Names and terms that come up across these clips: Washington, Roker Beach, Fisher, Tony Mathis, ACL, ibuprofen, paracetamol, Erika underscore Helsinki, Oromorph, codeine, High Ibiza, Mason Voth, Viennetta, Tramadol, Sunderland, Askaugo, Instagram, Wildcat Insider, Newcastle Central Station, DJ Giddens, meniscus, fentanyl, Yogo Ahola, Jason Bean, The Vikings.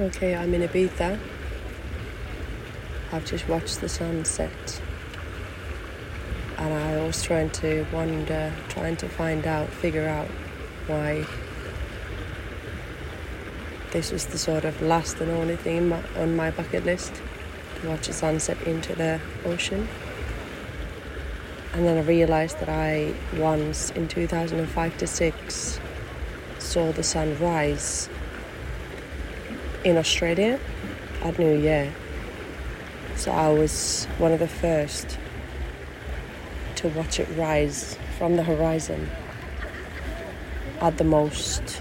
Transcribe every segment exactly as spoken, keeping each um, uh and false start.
Okay, I'm in Ibiza. I've just watched the sunset. And I was trying to wonder, trying to find out, figure out why this was the sort of last and only thing in my, on my bucket list, to watch the sunset into the ocean. And then I realised that I once, in two thousand five to six, saw the sun rise in Australia at New Year. So I was one of the first to watch it rise from the horizon at the most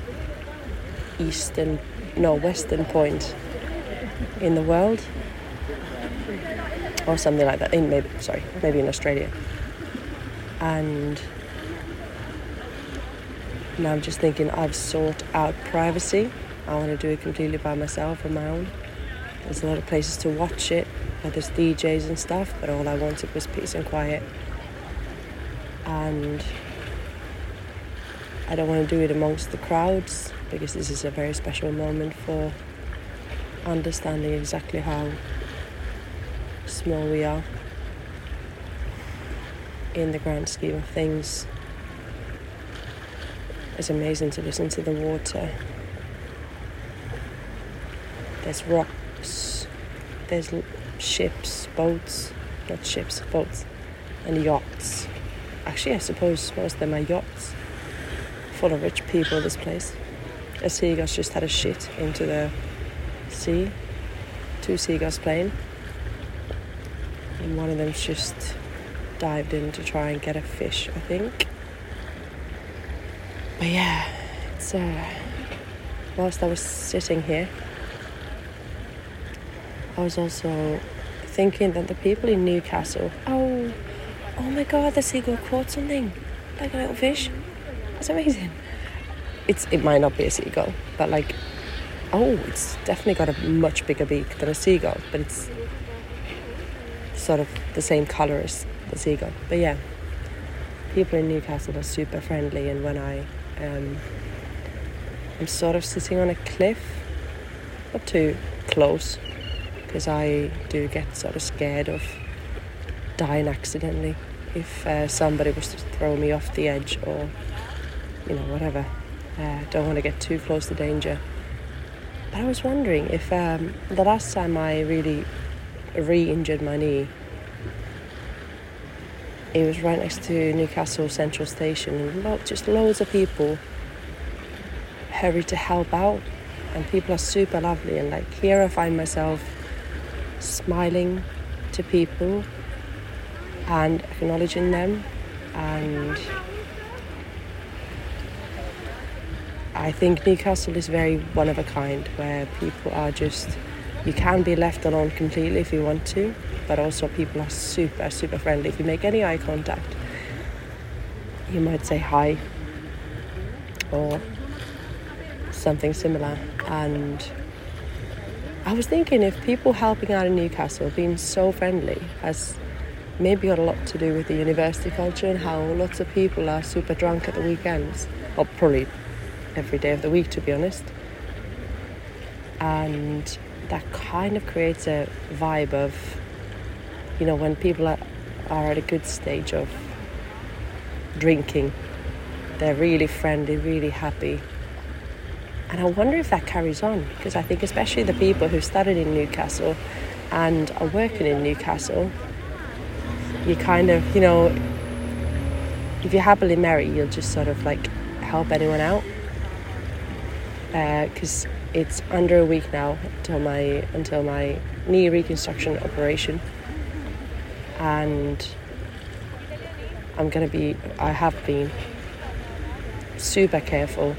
eastern, no, western point in the world. Or something like that, in maybe, sorry, maybe in Australia. And now I'm just thinking I've sought out privacy. I want to do it completely by myself on my own. There's a lot of places to watch it, like there's D Js and stuff, but all I wanted was peace and quiet. And I don't want to do it amongst the crowds, because this is a very special moment for understanding exactly how small we are in the grand scheme of things. It's amazing to listen to the water. There's rocks, there's ships, boats, not ships, boats, and yachts. Actually, I suppose most of them are yachts, full of rich people, this place. A seagull's just had a shit into the sea. Two seagulls playing. And one of them's just dived in to try and get a fish, I think. But yeah, it's uh, whilst I was sitting here, I was also thinking that the people in Newcastle, oh, oh my God, the seagull caught something, like a little fish. That's amazing. It's it might not be a seagull, but like, oh, it's definitely got a much bigger beak than a seagull, but it's sort of the same colour as the seagull. But yeah, people in Newcastle are super friendly, and when I, um, I'm sort of sitting on a cliff, not too close, because I do get sort of scared of dying accidentally if uh, somebody was to throw me off the edge, or, you know, whatever. Uh, don't want to get too close to danger. But I was wondering if um, the last time I really re-injured my knee, it was right next to Newcastle Central Station, and lo- just loads of people hurried to help out, and people are super lovely, and like here I find myself smiling to people and acknowledging them. And I think Newcastle is very one of a kind, where people are just, you can be left alone completely if you want to, but also people are super super friendly. If you make any eye contact, you might say hi or something similar. And I was thinking if people helping out in Newcastle, being so friendly, has maybe got a lot to do with the university culture and how lots of people are super drunk at the weekends, or probably every day of the week, to be honest. And that kind of creates a vibe of, you know, when people are, are at a good stage of drinking, they're really friendly, really happy. And I wonder if that carries on, because I think especially the people who started in Newcastle and are working in Newcastle, you kind of, you know, if you're happily married, you'll just sort of like help anyone out. Because uh, it's under a week now until my until my knee reconstruction operation, and I'm gonna be I have been super careful,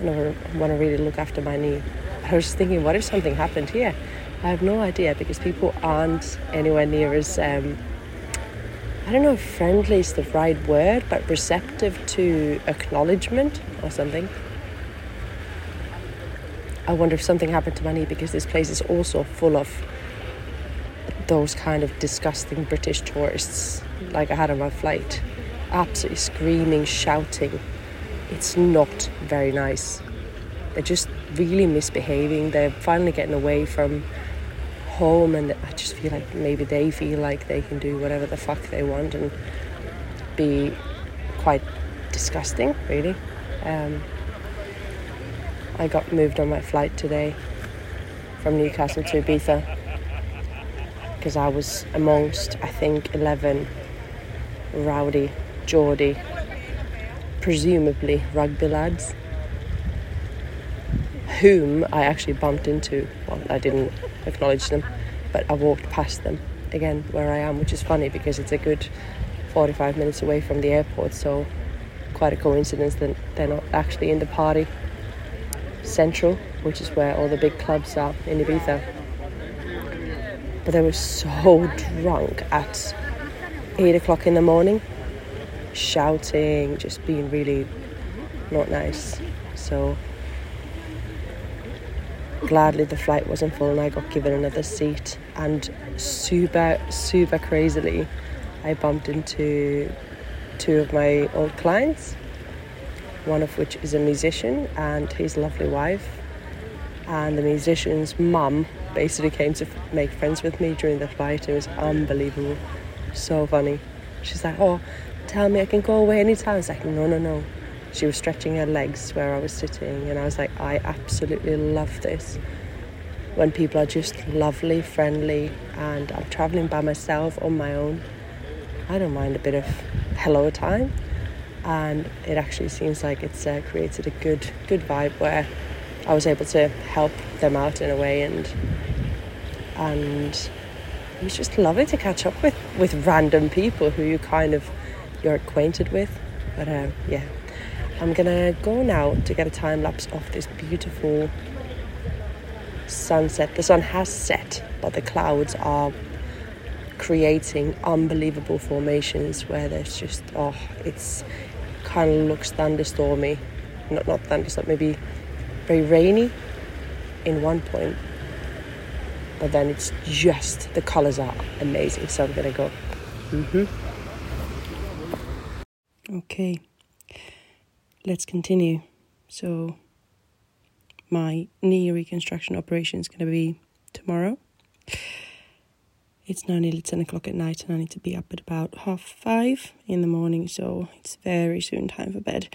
and I want to really look after my knee. I was thinking, what if something happened here? I have no idea, because people aren't anywhere near as um, I don't know if friendly is the right word, but receptive to acknowledgement or something. I wonder if something happened to my knee, because this place is also full of those kind of disgusting British tourists, like I had on my flight. Absolutely screaming, shouting. It's not very nice. They're just really misbehaving. They're finally getting away from home, and I just feel like maybe they feel like they can do whatever the fuck they want and be quite disgusting, really. Um, I got moved on my flight today from Newcastle to Ibiza because I was amongst, I think, eleven rowdy, Geordie, presumably rugby lads, whom I actually bumped into. Well, I didn't acknowledge them, but I walked past them again where I am, which is funny because it's a good forty-five minutes away from the airport, so quite a coincidence that they're not actually in the party central, which is where all the big clubs are in Ibiza. But they were so drunk at eight o'clock in the morning, shouting, just being really not nice. So gladly the flight wasn't full and I got given another seat, and super super crazily I bumped into two of my old clients, one of which is a musician and his lovely wife, and the musician's mum basically came to f- make friends with me during the flight. It was unbelievable, so funny. She's like, oh, tell me I can go away anytime. I was like, no no no. She was stretching her legs where I was sitting, and I was like, I absolutely love this, when people are just lovely, friendly, and I'm travelling by myself on my own. I don't mind a bit of hello time, and it actually seems like it's uh, created a good good vibe where I was able to help them out in a way, and and it was just lovely to catch up with, with random people who you kind of, you're acquainted with. But uh, yeah. I'm gonna go now to get a time lapse of this beautiful sunset. The sun has set, but the clouds are creating unbelievable formations where there's just, oh, it's kind of looks thunderstormy. Not not thunderstorm, maybe very rainy in one point. But then it's just, the colours are amazing. So I'm gonna go. Mm-hmm. Okay. Let's continue. So my knee reconstruction operation is going to be tomorrow. It's now nearly ten o'clock at night, and I need to be up at about half five in the morning, so it's very soon time for bed.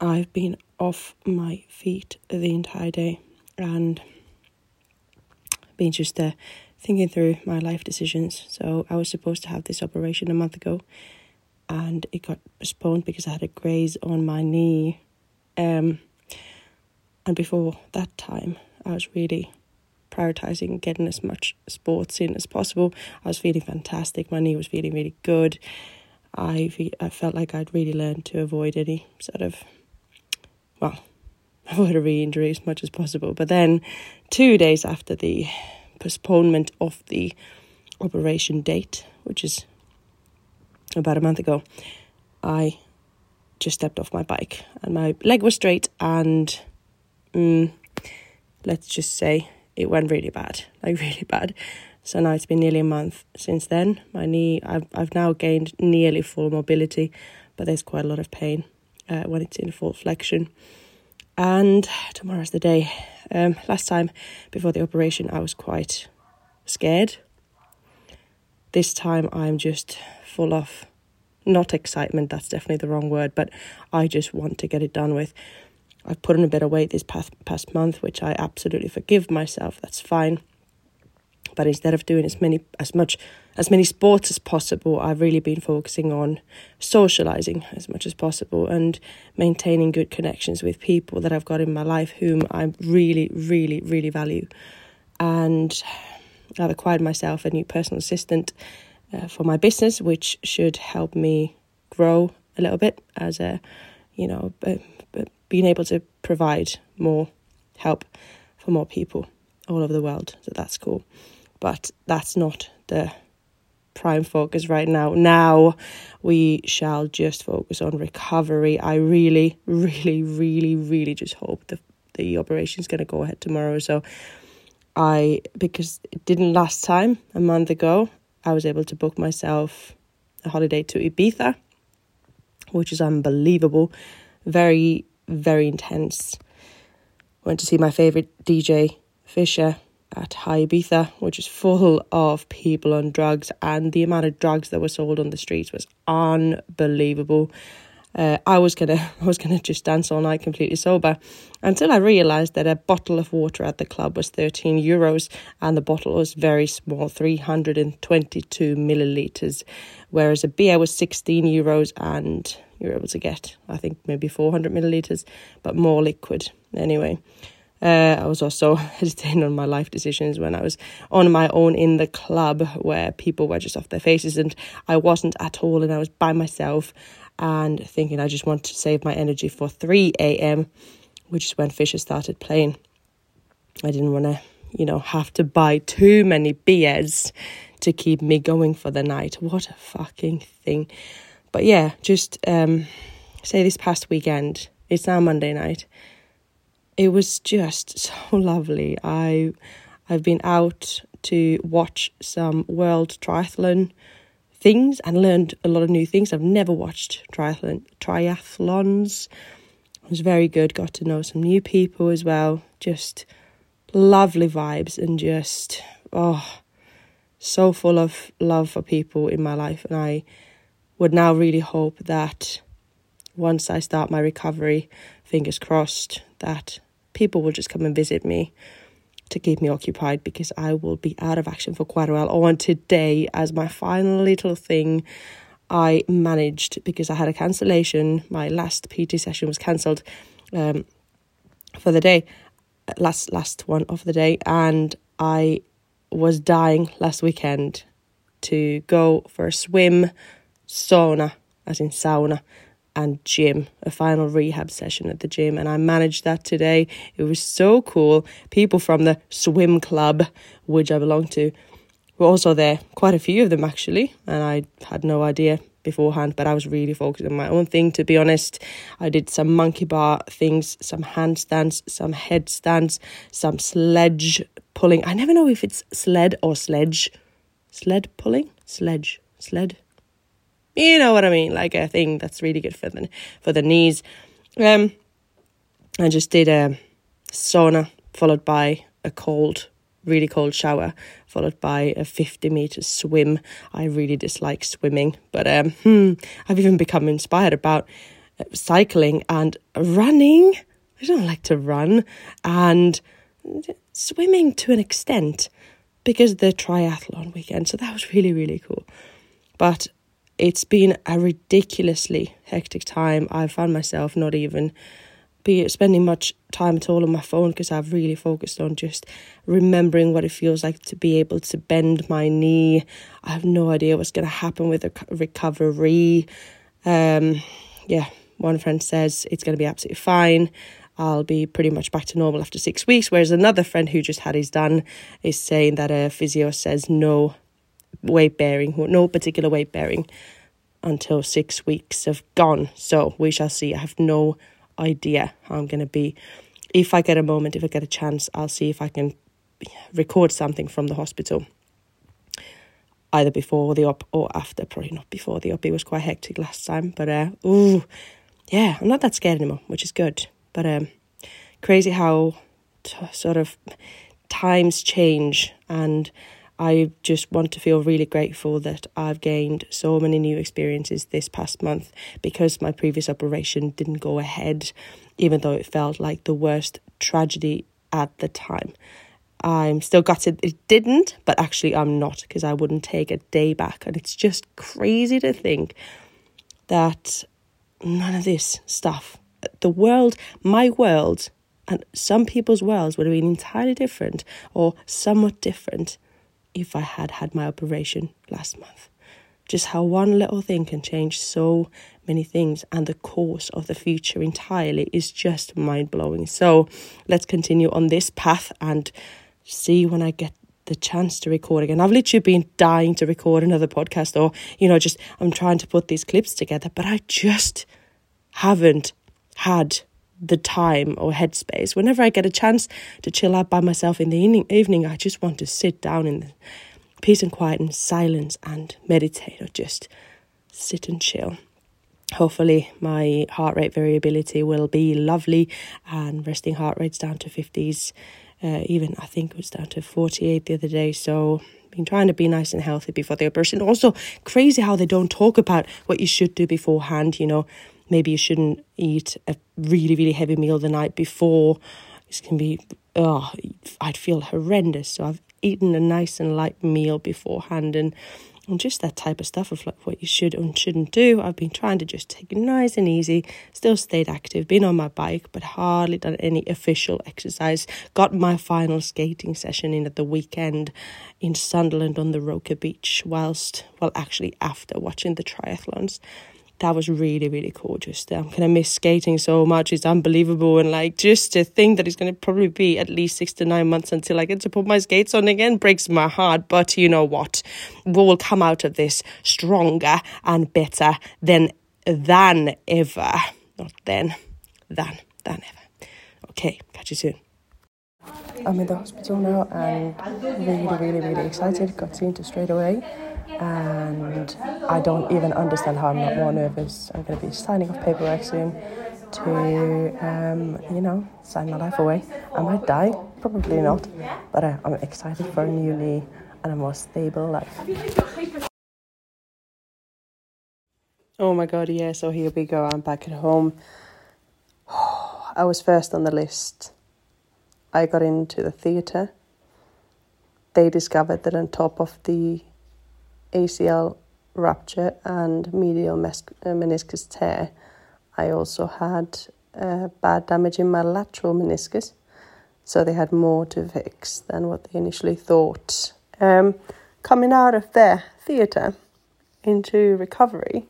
I've been off my feet the entire day and been just uh, thinking through my life decisions. So I was supposed to have this operation a month ago, and it got postponed because I had a graze on my knee. Um, and before that time, I was really prioritising getting as much sports in as possible. I was feeling fantastic. My knee was feeling really good. I fe- I felt like I'd really learned to avoid any sort of, well, avoid a re-injury as much as possible. But then two days after the postponement of the operation date, which is about a month ago, I just stepped off my bike and my leg was straight, and um, let's just say it went really bad, like really bad. So now it's been nearly a month since then. My knee, I've, I've now gained nearly full mobility, but there's quite a lot of pain uh, when it's in full flexion. And tomorrow's the day. Um, last time before the operation, I was quite scared. This time I'm just full of, not excitement, that's definitely the wrong word, but I just want to get it done with. I've put on a bit of weight this past, past month, which I absolutely forgive myself, that's fine. But instead of doing as many as much as many sports as possible, I've really been focusing on socialising as much as possible and maintaining good connections with people that I've got in my life whom I really, really, really value. And I've acquired myself a new personal assistant uh, for my business, which should help me grow a little bit as a, you know, b- b- being able to provide more help for more people all over the world. So that's cool. But that's not the prime focus right now. Now we shall just focus on recovery. I really, really, really, really just hope that the operation is going to go ahead tomorrow. So I, because it didn't last time, a month ago, I was able to book myself a holiday to Ibiza, which is unbelievable. Very, very intense went to see my favourite D J, Fisher, at High Ibiza, which is full of people on drugs, and the amount of drugs that were sold on the streets was unbelievable. Uh, I was gonna, I was gonna just dance all night completely sober, until I realised that a bottle of water at the club was thirteen euros, and the bottle was very small, three hundred twenty-two millilitres, whereas a beer was sixteen euros, and you were able to get, I think, maybe four hundred millilitres, but more liquid. Anyway, uh, I was also hesitating on my life decisions when I was on my own in the club, where people were just off their faces, and I wasn't at all, and I was by myself. And thinking I just want to save my energy for three a.m, which is when Fisher started playing. I didn't want to, you know, have to buy too many beers to keep me going for the night. What a fucking thing. But yeah, just um, say this past weekend, it's now Monday night. It was just so lovely. I, I've been out to watch some World Triathlon things and learned a lot of new things. I've never watched triathlon triathlons. It was very good. Got to know some new people as well. Just lovely vibes and just, oh, so full of love for people in my life. And I would now really hope that once I start my recovery, fingers crossed, that people will just come and visit me to keep me occupied, because I will be out of action for quite a while. Oh, and today, as my final little thing, I managed, because I had a cancellation, my last P T session was cancelled um, for the day, last last one of the day, and I was dying last weekend to go for a swim, sauna, as in sauna, and gym, a final rehab session at the gym, and I managed that today. It was so cool. People from the swim club, which I belong to, were also there, quite a few of them actually, and I had no idea beforehand, but I was really focused on my own thing, to be honest. I did some monkey bar things, some handstands, some headstands, some sledge pulling. I never know if it's sled or sledge. Sled pulling? Sledge. Sled? You know what I mean, like a thing that's really good for the for the knees. Um, I just did a sauna followed by a cold, really cold shower followed by a fifty meter swim. I really dislike swimming, but um, hmm, I've even become inspired about cycling and running. I don't like to run, and swimming to an extent because of the triathlon weekend. So that was really, really cool, but it's been a ridiculously hectic time. I found myself not even be spending much time at all on my phone, because I've really focused on just remembering what it feels like to be able to bend my knee. I have no idea what's going to happen with the recovery. Um, yeah, one friend says it's going to be absolutely fine. I'll be pretty much back to normal after six weeks. Whereas another friend who just had his done is saying that a physio says no weight bearing, no particular weight bearing until six weeks have gone. So we shall see. I have no idea how I'm going to be. If I get a moment, if I get a chance, I'll see if I can record something from the hospital, either before the op or after. Probably not before the op. It was quite hectic last time, but uh, ooh, yeah, I'm not that scared anymore, which is good. But um, crazy how t- sort of times change, and I just want to feel really grateful that I've gained so many new experiences this past month, because my previous operation didn't go ahead, even though it felt like the worst tragedy at the time. I'm still gutted it didn't, but actually I'm not, because I wouldn't take a day back. And it's just crazy to think that none of this stuff, the world, my world, and some people's worlds would have been entirely different or somewhat different if I had had my operation last month. Just how one little thing can change so many things, and the course of the future entirely is just mind-blowing. So let's continue on this path and see when I get the chance to record again. I've literally been dying to record another podcast, or, you know, just I'm trying to put these clips together, but I just haven't had the time or headspace. Whenever I get a chance to chill out by myself in the evening, evening, I just want to sit down in the peace and quiet and silence and meditate, or just sit and chill. hopefully my heart rate variability will be lovely, and resting heart rate's down to fifties. Uh, even I think it was down to forty-eight the other day. So been trying to be nice and healthy before the operation. Also, crazy how they don't talk about what you should do beforehand. You know, maybe you shouldn't eat a really, really heavy meal the night before. This can be, oh, I'd feel horrendous. So I've eaten a nice and light meal beforehand, and and just that type of stuff of like what you should and shouldn't do. I've been trying to just take it nice and easy, still stayed active, been on my bike, but hardly done any official exercise. Got my final skating session in at the weekend in Sunderland on the Roker Beach whilst, well, actually after watching the triathlons. That was really, really cool. Just, I'm going to miss skating so much. It's unbelievable. And like, just to think that it's going to probably be at least six to nine months until I get to put my skates on again breaks my heart. But you know what? We will come out of this stronger and better than, than ever. Not then, than, than ever. Okay, catch you soon. I'm in the hospital now and really, really, really excited. Got seen to straight away. And I don't even understand how I'm not more nervous. I'm going to be signing off paperwork soon to, um, you know, sign my life away. I might die, probably not, but uh, I'm excited for a newly and a more stable life. Oh my God, yeah, so here we go. I'm back at home. I was first on the list. I got into the theatre. They discovered that on top of the A C L rupture and medial mes- meniscus tear, I also had uh, bad damage in my lateral meniscus, so they had more to fix than what they initially thought. Um, coming out of their theatre into recovery,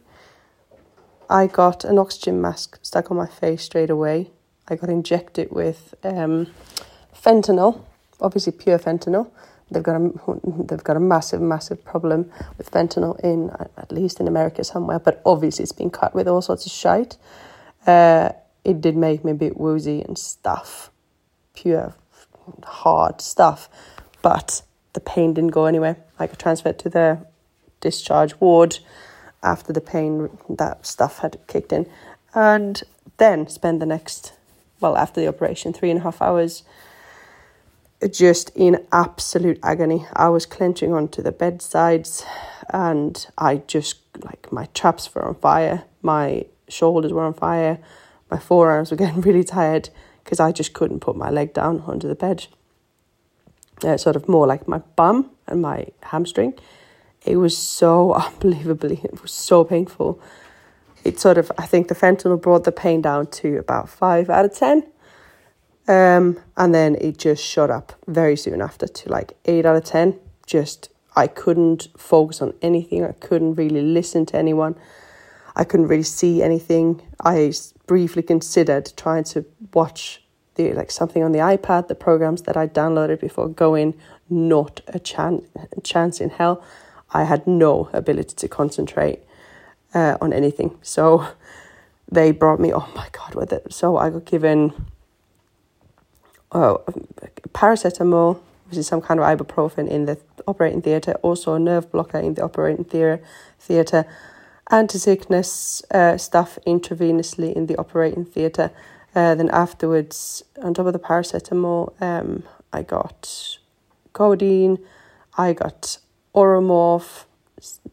I got an oxygen mask stuck on my face straight away. I got injected with um, fentanyl, obviously pure fentanyl. They've got a they've got a massive, massive problem with fentanyl in, at least in America somewhere, but obviously it's been cut with all sorts of shite. Uh, it did make me a bit woozy and stuff, pure, hard stuff, but the pain didn't go anywhere. I got transferred to the discharge ward after the pain, that stuff had kicked in, and then spent the next, well, after the operation, three and a half hours just in absolute agony. I was clenching onto the bedsides and I just, like, my traps were on fire, my shoulders were on fire, my forearms were getting really tired because I just couldn't put my leg down onto the bed. Uh, sort of more like my bum and my hamstring. It was so unbelievably, it was so painful. It sort of, I think the fentanyl brought the pain down to about five out of ten. Um, and then it just shot up very soon after to like eight out of ten. Just, I couldn't focus on anything. I couldn't really listen to anyone. I couldn't really see anything. I briefly considered trying to watch the like something on the iPad, the programs that I downloaded before going. Not a chan- chance in hell. I had no ability to concentrate uh, on anything. So they brought me, oh my God, with it. So I got given... Oh, paracetamol, which is some kind of ibuprofen in the operating theatre, also a nerve blocker in the operating theatre, anti-sickness uh, stuff intravenously in the operating theatre. Uh, then afterwards, on top of the paracetamol, um, I got codeine, I got Oromorph,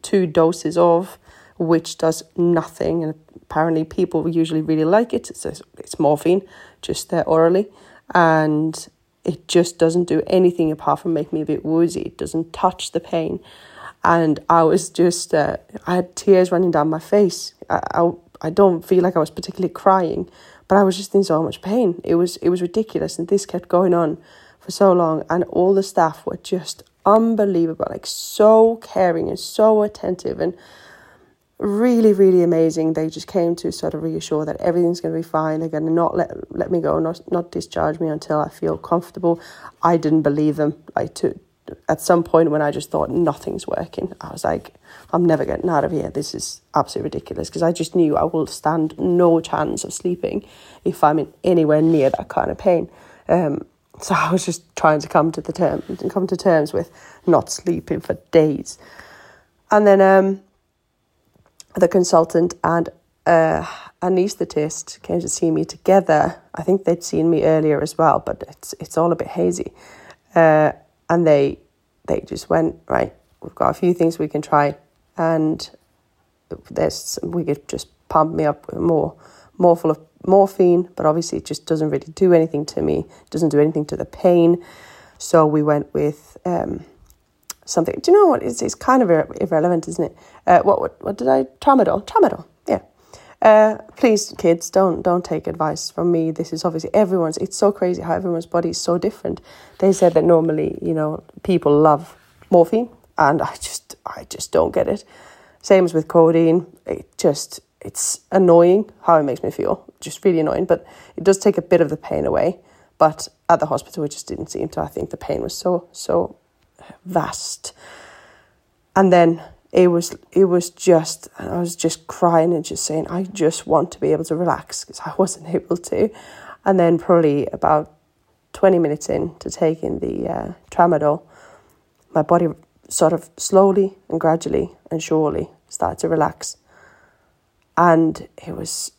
two doses of, which does nothing. And apparently people usually really like it. It's, it's morphine, just uh, orally. And it just doesn't do anything apart from make me a bit woozy. It doesn't touch the pain. And I was just, uh, I had tears running down my face. I, I I don't feel like I was particularly crying, but I was just in so much pain. It was it was ridiculous. And this kept going on for so long. And all the staff were just unbelievable, like so caring and so attentive and really, really amazing. They just came to sort of reassure that everything's going to be fine. They're going to not let let me go, not not discharge me until I feel comfortable. I didn't believe them. Like to, at some point when I just thought nothing's working, I was like, I'm never getting out of here. This is absolutely ridiculous, because I just knew I will stand no chance of sleeping if I'm in anywhere near that kind of pain. Um, so I was just trying to come to the term, come to terms with not sleeping for days, and then um. The consultant and uh, anaesthetist came to see me together. I think they'd seen me earlier as well, but it's it's all a bit hazy. Uh, and they they just went, right, we've got a few things we can try, and there's we could just pump me up with more, more full of morphine, but obviously it just doesn't really do anything to me, doesn't do anything to the pain. So we went with um, something. Do you know what? It's it's kind of ir- irrelevant, isn't it? Uh, what, what what did I? Tramadol. Tramadol. Yeah. Uh, please, kids, don't don't take advice from me. This is obviously everyone's. It's so crazy how everyone's body is so different. They said that normally, you know, people love morphine, and I just I just don't get it. Same as with codeine. It just it's annoying how it makes me feel. Just really annoying, but it does take a bit of the pain away. But at the hospital, it just didn't seem to. I think the pain was so, so vast. And then it was, it was just, and I was just crying and just saying, I just want to be able to relax, because I wasn't able to. And then probably about twenty minutes in to taking the uh, Tramadol, my body sort of slowly and gradually and surely started to relax. And it was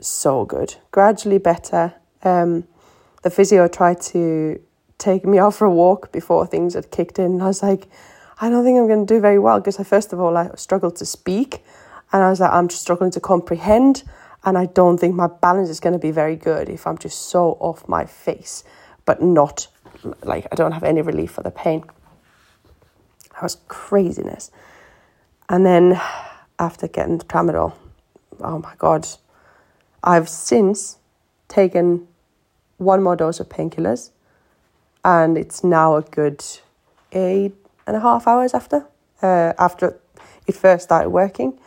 so good. Gradually better. Um, The physio tried to take me out for a walk before things had kicked in. And I was like, I don't think I'm going to do very well, because I, first of all, I struggled to speak. And I was like, I'm struggling to comprehend. And I don't think my balance is going to be very good if I'm just so off my face. But not, like, I don't have any relief for the pain. That was craziness. And then after getting the Tramadol, oh my God. I've since taken one more dose of painkillers, and it's now a good eight and a half hours after uh, after it first started working.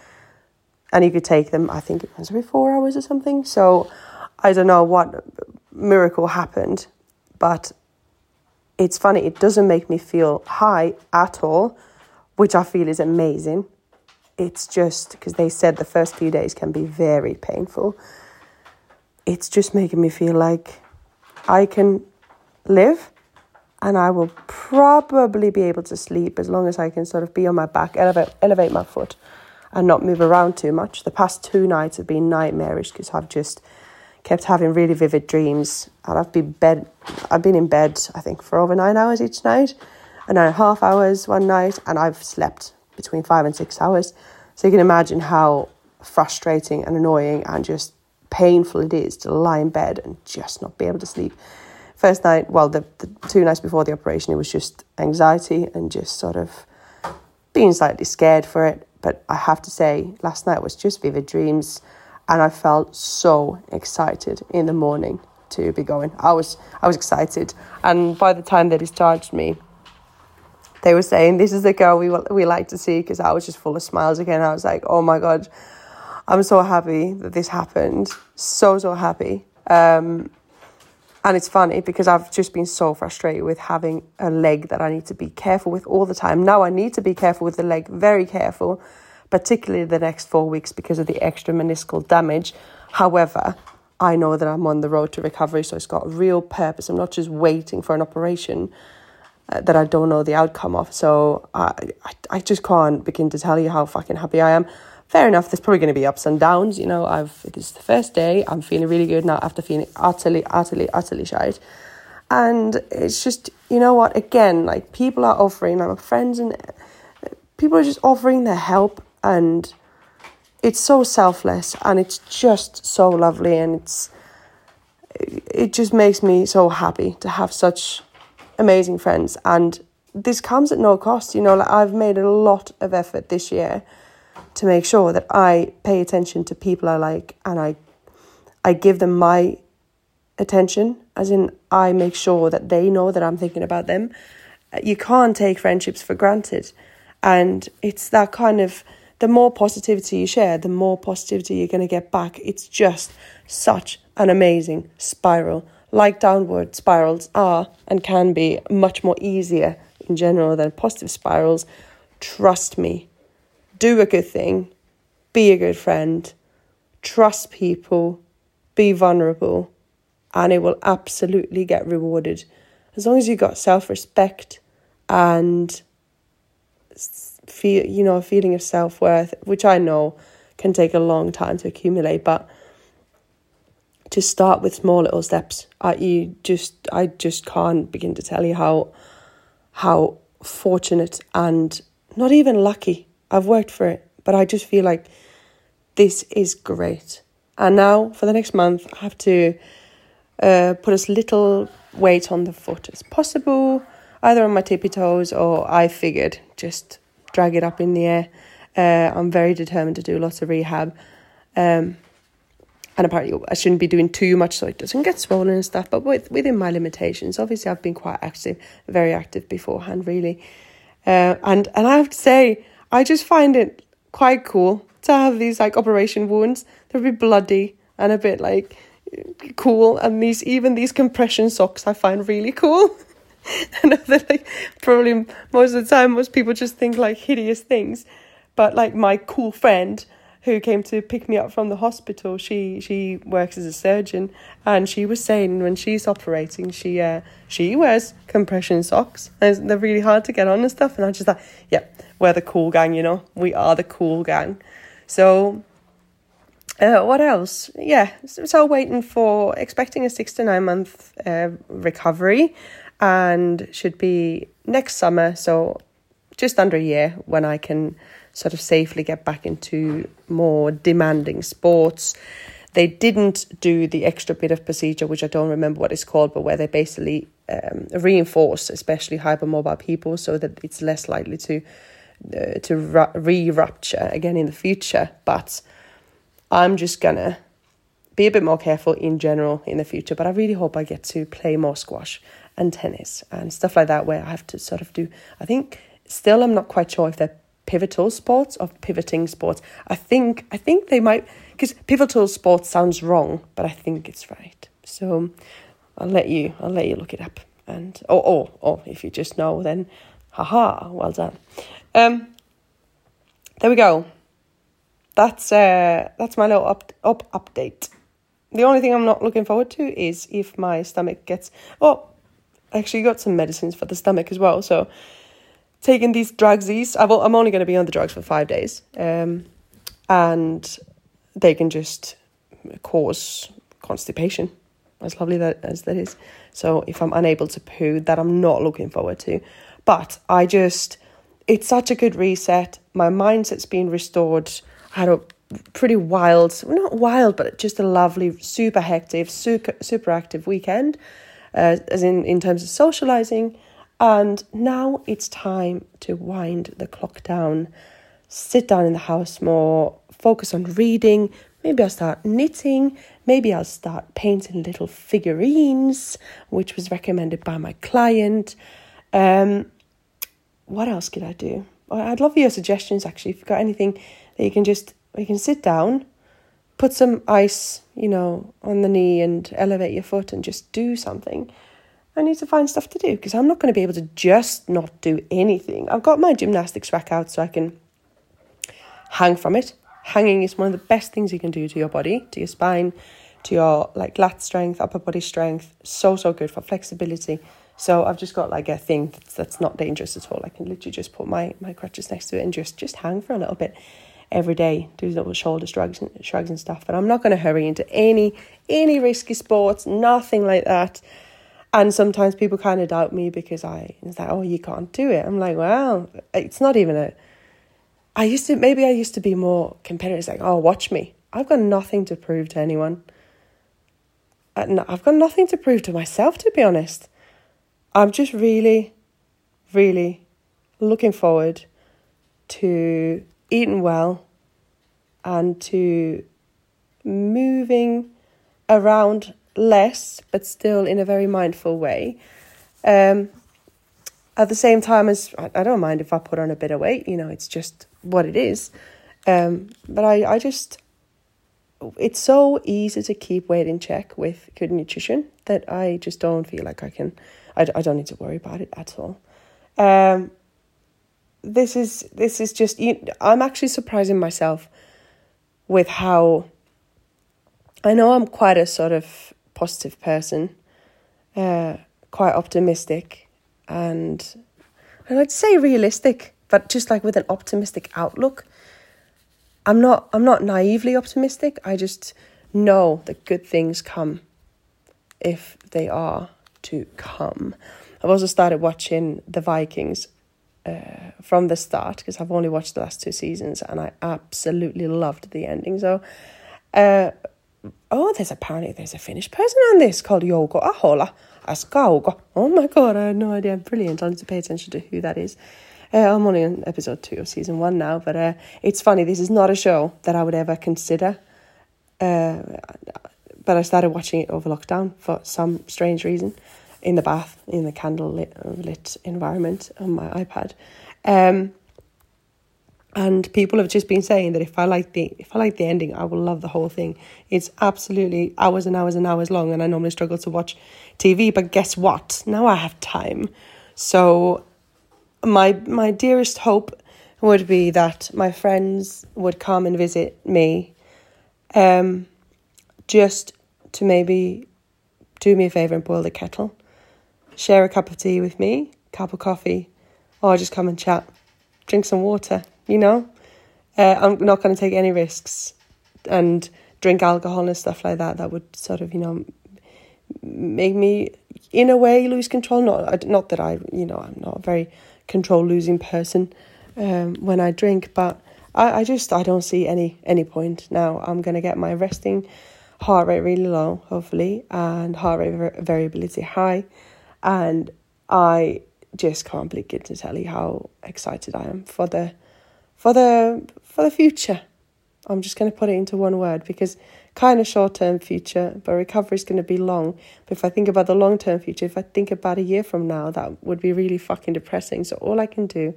And you could take them, I think it was every four hours or something. So I don't know what miracle happened, but it's funny, it doesn't make me feel high at all, which I feel is amazing. It's just because they said the first few days can be very painful. It's just making me feel like I can live, and I will probably be able to sleep as long as I can sort of be on my back, elevate, elevate my foot and not move around too much. The past two nights have been nightmarish, because I've just kept having really vivid dreams, and I've been bed, I've been in bed, I think, for over nine hours each night, and nine and a half hours one night, and I've slept between five and six hours. So you can imagine how frustrating and annoying and just painful it is to lie in bed and just not be able to sleep. First night, well, the, the two nights before the operation, it was just anxiety and just sort of being slightly scared for it. But I have to say, last night was just vivid dreams, and I felt so excited in the morning to be going. I was I was excited, and by the time they discharged me, they were saying, "This is the girl we we like to see," because I was just full of smiles again. I was like, "Oh my God." I'm so happy that this happened. So, so happy. Um, and it's funny, because I've just been so frustrated with having a leg that I need to be careful with all the time. Now I need to be careful with the leg, very careful, particularly the next four weeks because of the extra meniscal damage. However, I know that I'm on the road to recovery, so it's got a real purpose. I'm not just waiting for an operation uh, that I don't know the outcome of. So I, I, I just can't begin to tell you how fucking happy I am. Fair enough, there's probably going to be ups and downs. You know, I've this is the first day. I'm feeling really good now after feeling utterly, utterly, utterly shite. And it's just, you know what, again, like, people are offering, like, my friends and people are just offering their help. And it's so selfless, and it's just so lovely. And it's it just makes me so happy to have such amazing friends. And this comes at no cost. You know, like, I've made a lot of effort this year to make sure that I pay attention to people I like, and I I give them my attention, as in I make sure that they know that I'm thinking about them. You can't take friendships for granted. And it's that kind of, the more positivity you share, the more positivity you're going to get back. It's just such an amazing spiral. Like downward spirals are and can be much more easier in general than positive spirals. Trust me. Do a good thing, be a good friend, trust people, be vulnerable, and it will absolutely get rewarded. As long as you've got self-respect and feel, you know, a feeling of self-worth, which I know can take a long time to accumulate, but just start with small little steps. I you just I just can't begin to tell you how how fortunate and not even lucky I've worked for it, but I just feel like this is great. And now for the next month, I have to uh, put as little weight on the foot as possible, either on my tippy toes or I figured just drag it up in the air. Uh, I'm very determined to do lots of rehab. Um, and apparently I shouldn't be doing too much so it doesn't get swollen and stuff, but with, within my limitations. Obviously I've been quite active, very active beforehand really. Uh, and, and I have to say, I just find it quite cool to have these like operation wounds. They're a bit bloody and a bit like cool. And these even these compression socks I find really cool. And I feel like probably most of the time, most people just think like hideous things. But like my cool friend who came to pick me up from the hospital, she she works as a surgeon, and she was saying when she's operating, she uh, she wears compression socks. And they're really hard to get on and stuff. And I just like, yeah, we're the cool gang, you know. We are the cool gang. So uh, what else? Yeah, so, so waiting for, expecting a six to nine month uh, recovery. And should be next summer, so just under a year, when I can sort of safely get back into more demanding sports. They didn't do the extra bit of procedure, which I don't remember what it's called, but where they basically um, reinforce, especially hypermobile people, so that it's less likely to uh, to re-rupture again in the future. But I'm just gonna be a bit more careful in general in the future. But I really hope I get to play more squash and tennis and stuff like that, where I have to sort of do, I think, still I'm not quite sure if they're pivotal sports or pivoting sports. I think I think they might, because pivotal sports sounds wrong, but I think it's right. So I'll let you I'll let you look it up, and or or, or if you just know, then haha, well done. Um, there we go. That's uh that's my little up up update. The only thing I'm not looking forward to is if my stomach gets oh. Actually got some medicines for the stomach as well, so taking these drugsies, I've, I'm only going to be on the drugs for five days, um, and they can just cause constipation, as lovely that, as that is. So if I'm unable to poo, that I'm not looking forward to, but I just, it's such a good reset. My mindset's been restored. I had a pretty wild, not wild, but just a lovely, super hectic, super, super active weekend. Uh, as in, in terms of socializing, and now it's time to wind the clock down, sit down in the house more, focus on reading. Maybe I'll start knitting, maybe I'll start painting little figurines, which was recommended by my client. Um, what else could I do? I'd love your suggestions, actually. If you've got anything that you can just, you can sit down, put some ice, you know, on the knee and elevate your foot and just do something. I need to find stuff to do, because I'm not going to be able to just not do anything. I've got my gymnastics rack out so I can hang from it. Hanging is one of the best things you can do to your body, to your spine, to your like lat strength, upper body strength. So, so good for flexibility. So I've just got like a thing that's, that's not dangerous at all. I can literally just put my, my crutches next to it and just, just hang for a little bit. Every day, do little shoulder shrugs and, shrugs and stuff. But I'm not going to hurry into any any risky sports, nothing like that. And sometimes people kind of doubt me, because I it's like, oh, you can't do it. I'm like, well, it's not even a... I used to, maybe I used to be more competitive. It's like, oh, watch me. I've got nothing to prove to anyone. I've got nothing to prove to myself, to be honest. I'm just really, really looking forward to eating well and to moving around less, but still in a very mindful way. Um, at the same time as, I don't mind if I put on a bit of weight, you know, it's just what it is. Um, but I, I just, it's so easy to keep weight in check with good nutrition that I just don't feel like I can, I, I don't need to worry about it at all. Um, This is this is just, you, I'm actually surprising myself with how, I know I'm quite a sort of positive person, uh, quite optimistic, and I'd say realistic, but just like with an optimistic outlook. I'm not I'm not naively optimistic. I just know that good things come if they are to come. I've also started watching The Vikings uh, from the start, because I've only watched the last two seasons and I absolutely loved the ending. So, uh, oh, there's apparently there's a Finnish person on this called Yogo Ahola, Askaugo. Oh my God, I had no idea. Brilliant. I'll need to pay attention to who that is. Uh, I'm only on episode two of season one now, but uh, it's funny. This is not a show that I would ever consider. Uh, but I started watching it over lockdown for some strange reason, in the bath, in the candle lit, lit environment on my iPad, um, and people have just been saying that if I like the if I like the ending, I will love the whole thing. It's absolutely hours and hours and hours long, and I normally struggle to watch T V. But guess what? Now I have time, so. My my dearest hope would be that my friends would come and visit me, um, just to maybe do me a favour and boil the kettle, share a cup of tea with me, cup of coffee, or just come and chat, drink some water, you know. Uh, I'm not going to take any risks and drink alcohol and stuff like that. That would sort of, you know, make me, in a way, lose control. Not, not that I, you know, I'm not a very control-losing person um, when I drink, but I, I just, I don't see any any point now. I'm going to get my resting heart rate really low, hopefully, and heart rate var- variability high, and I just can't begin to tell you how excited I am for the, for the, for the future. I'm just going to put it into one word, because kind of short-term future, but recovery is going to be long. But if I think about the long-term future, if I think about a year from now, that would be really fucking depressing. So all I can do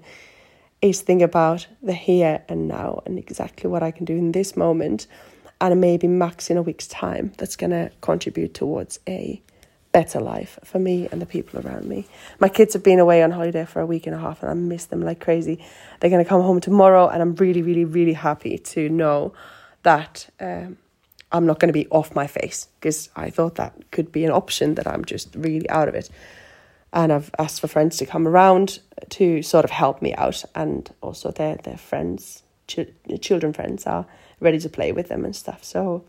is think about the here and now and exactly what I can do in this moment, and maybe max in a week's time. That's going to contribute towards a better life for me and the people around me. My kids have been away on holiday for a week and a half and I miss them like crazy. They're going to come home tomorrow and I'm really, really, really happy to know that um, I'm not going to be off my face, because I thought that could be an option, that I'm just really out of it. And I've asked for friends to come around to sort of help me out, and also their, their friends, ch- children friends are ready to play with them and stuff. So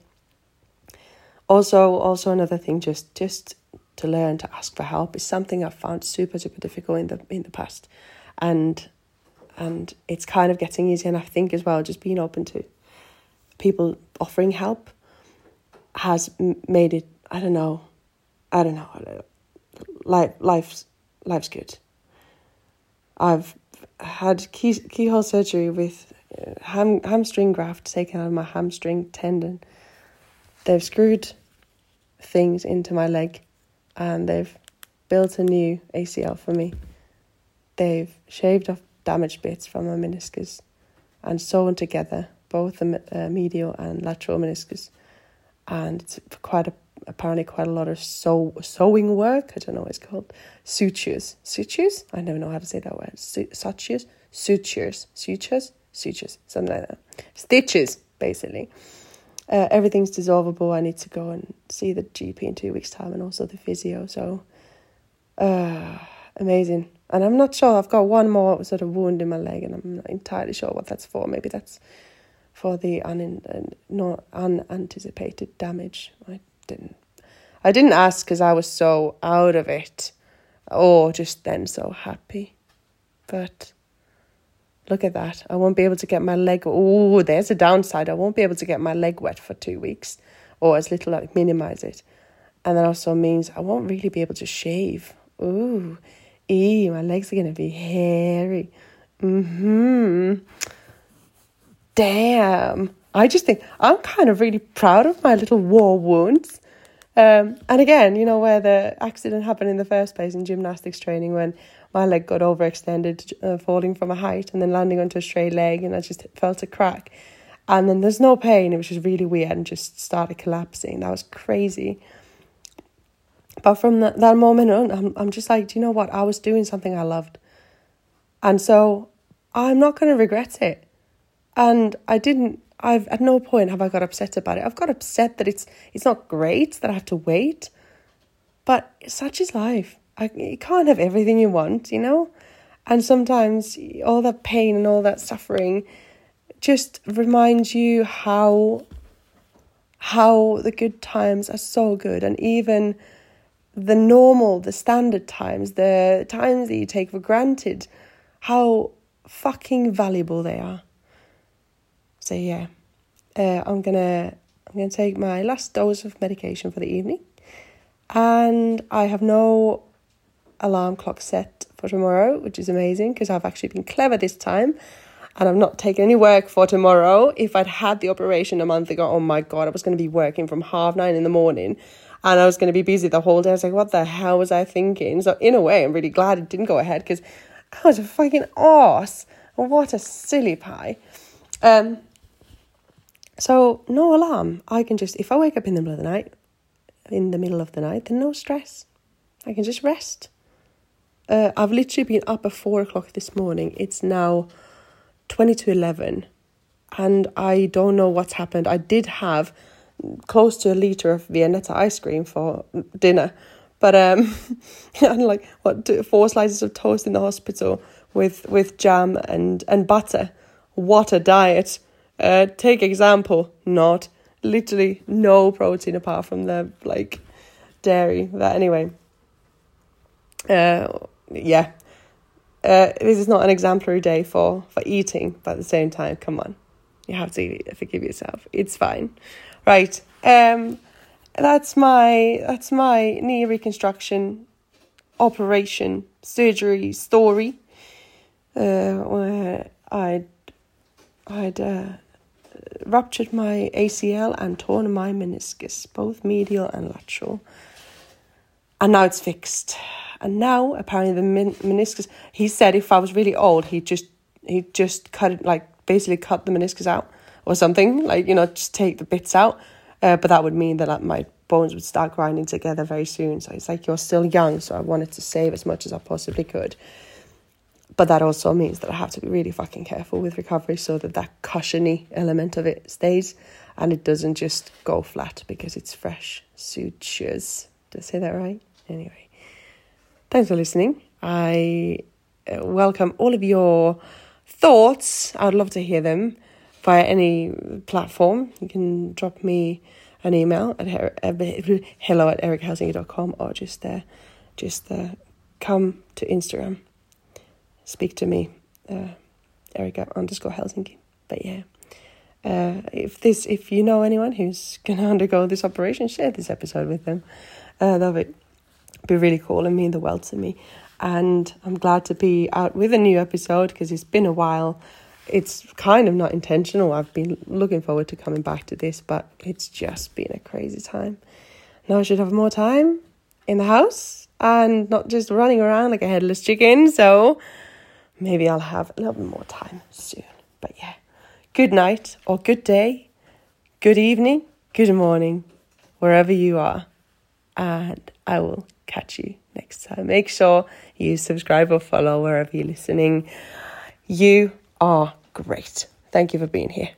also also another thing, just just to learn to ask for help is something I've found super, super difficult in the in the past. And and it's kind of getting easier. And I think as well, just being open to people offering help has made it, I don't know, I don't know, life, life's, life's good. I've had key, keyhole surgery with ham, hamstring graft taken out of my hamstring tendon. They've screwed things into my leg, and they've built a new A C L for me. They've shaved off damaged bits from my meniscus and sewn together both the uh, medial and lateral meniscus. And it's quite a, apparently quite a lot of sew, sewing work. I don't know what it's called. Sutures. Sutures? I never know how to say that word. Su- sutures? Sutures. Sutures? Sutures. Something like that. Stitches, basically. Uh, everything's dissolvable. I need to go and see the G P in two weeks' time, and also the physio. So, uh, amazing. And I'm not sure. I've got one more sort of wound in my leg, and I'm not entirely sure what that's for. Maybe that's for the un uh, not unanticipated damage. I didn't. I didn't ask because I was so out of it, or just then so happy. But look at that. I won't be able to get my leg... Oh, there's a downside. I won't be able to get my leg wet for two weeks. Or as little as I minimise it. And that also means I won't really be able to shave. Ooh. Eee, my legs are going to be hairy. Mm-hmm. Damn. I just think I'm kind of really proud of my little war wounds. Um, and again, you know, where the accident happened in the first place in gymnastics training, when my leg got overextended, uh, falling from a height and then landing onto a stray leg, and I just felt a crack. And then there's no pain. It was just really weird and just started collapsing. That was crazy. But from that, that moment on, I'm, I'm just like, do you know what? I was doing something I loved. And so I'm not going to regret it. And I didn't, I've at no point have I got upset about it. I've got upset that it's it's not great, that I have to wait. But such is life. I, you can't have everything you want, you know? And sometimes all that pain and all that suffering just reminds you how how the good times are so good, and even the normal, the standard times, the times that you take for granted, how fucking valuable they are. So yeah, uh, I'm gonna I'm gonna take my last dose of medication for the evening, and I have no alarm clock set for tomorrow, which is amazing because I've actually been clever this time. And I've not taken any work for tomorrow. If I'd had the operation a month ago, oh my God, I was going to be working from half nine in the morning. And I was going to be busy the whole day. I was like, what the hell was I thinking? So in a way, I'm really glad it didn't go ahead because I was a fucking arse. What a silly pie. Um. So no alarm. I can just, if I wake up in the middle of the night, in the middle of the night, then no stress. I can just rest. Uh, I've literally been up at four o'clock this morning. It's now twenty to eleven, and I don't know what's happened. I did have close to a litre of Viennetta ice cream for dinner, but um, and like what two, four slices of toast in the hospital with with jam and and butter. What a diet! Uh, take example, not literally no protein apart from the like dairy. That anyway. Uh, yeah. Uh, this is not an exemplary day for, for eating, but at the same time, come on, you have to forgive yourself. It's fine, right? Um, that's my that's my knee reconstruction operation surgery story. Uh, where I'd I'd uh, ruptured my A C L and torn my meniscus, both medial and lateral, and now it's fixed. And now, apparently, the men- meniscus... He said if I was really old, he'd just, he'd just cut it, like, basically cut the meniscus out or something. Like, you know, just take the bits out. Uh, but that would mean that like, my bones would start grinding together very soon. So it's like, you're still young, so I wanted to save as much as I possibly could. But that also means that I have to be really fucking careful with recovery so that that cushiony element of it stays and it doesn't just go flat because it's fresh sutures. Did I say that right? Anyway. Thanks for listening. I welcome all of your thoughts. I'd love to hear them via any platform. You can drop me an email at hello at eric helsinger dot com or just uh, just uh, come to Instagram. Speak to me, uh, Erika underscore Helsinki. But yeah, uh, if this if you know anyone who's gonna undergo this operation, share this episode with them. Uh, love it. Be really cool and mean the world to me, and I'm glad to be out with a new episode because it's been a while. It's kind of not intentional. I've been looking forward to coming back to this, but it's just been a crazy time. Now I should have more time in the house and not just running around like a headless chicken, so maybe I'll have a little bit more time soon. But yeah, good night or good day, good evening, good morning, wherever you are, and I will catch you next time. Make sure you subscribe or follow wherever you're listening. You are great. Thank you for being here.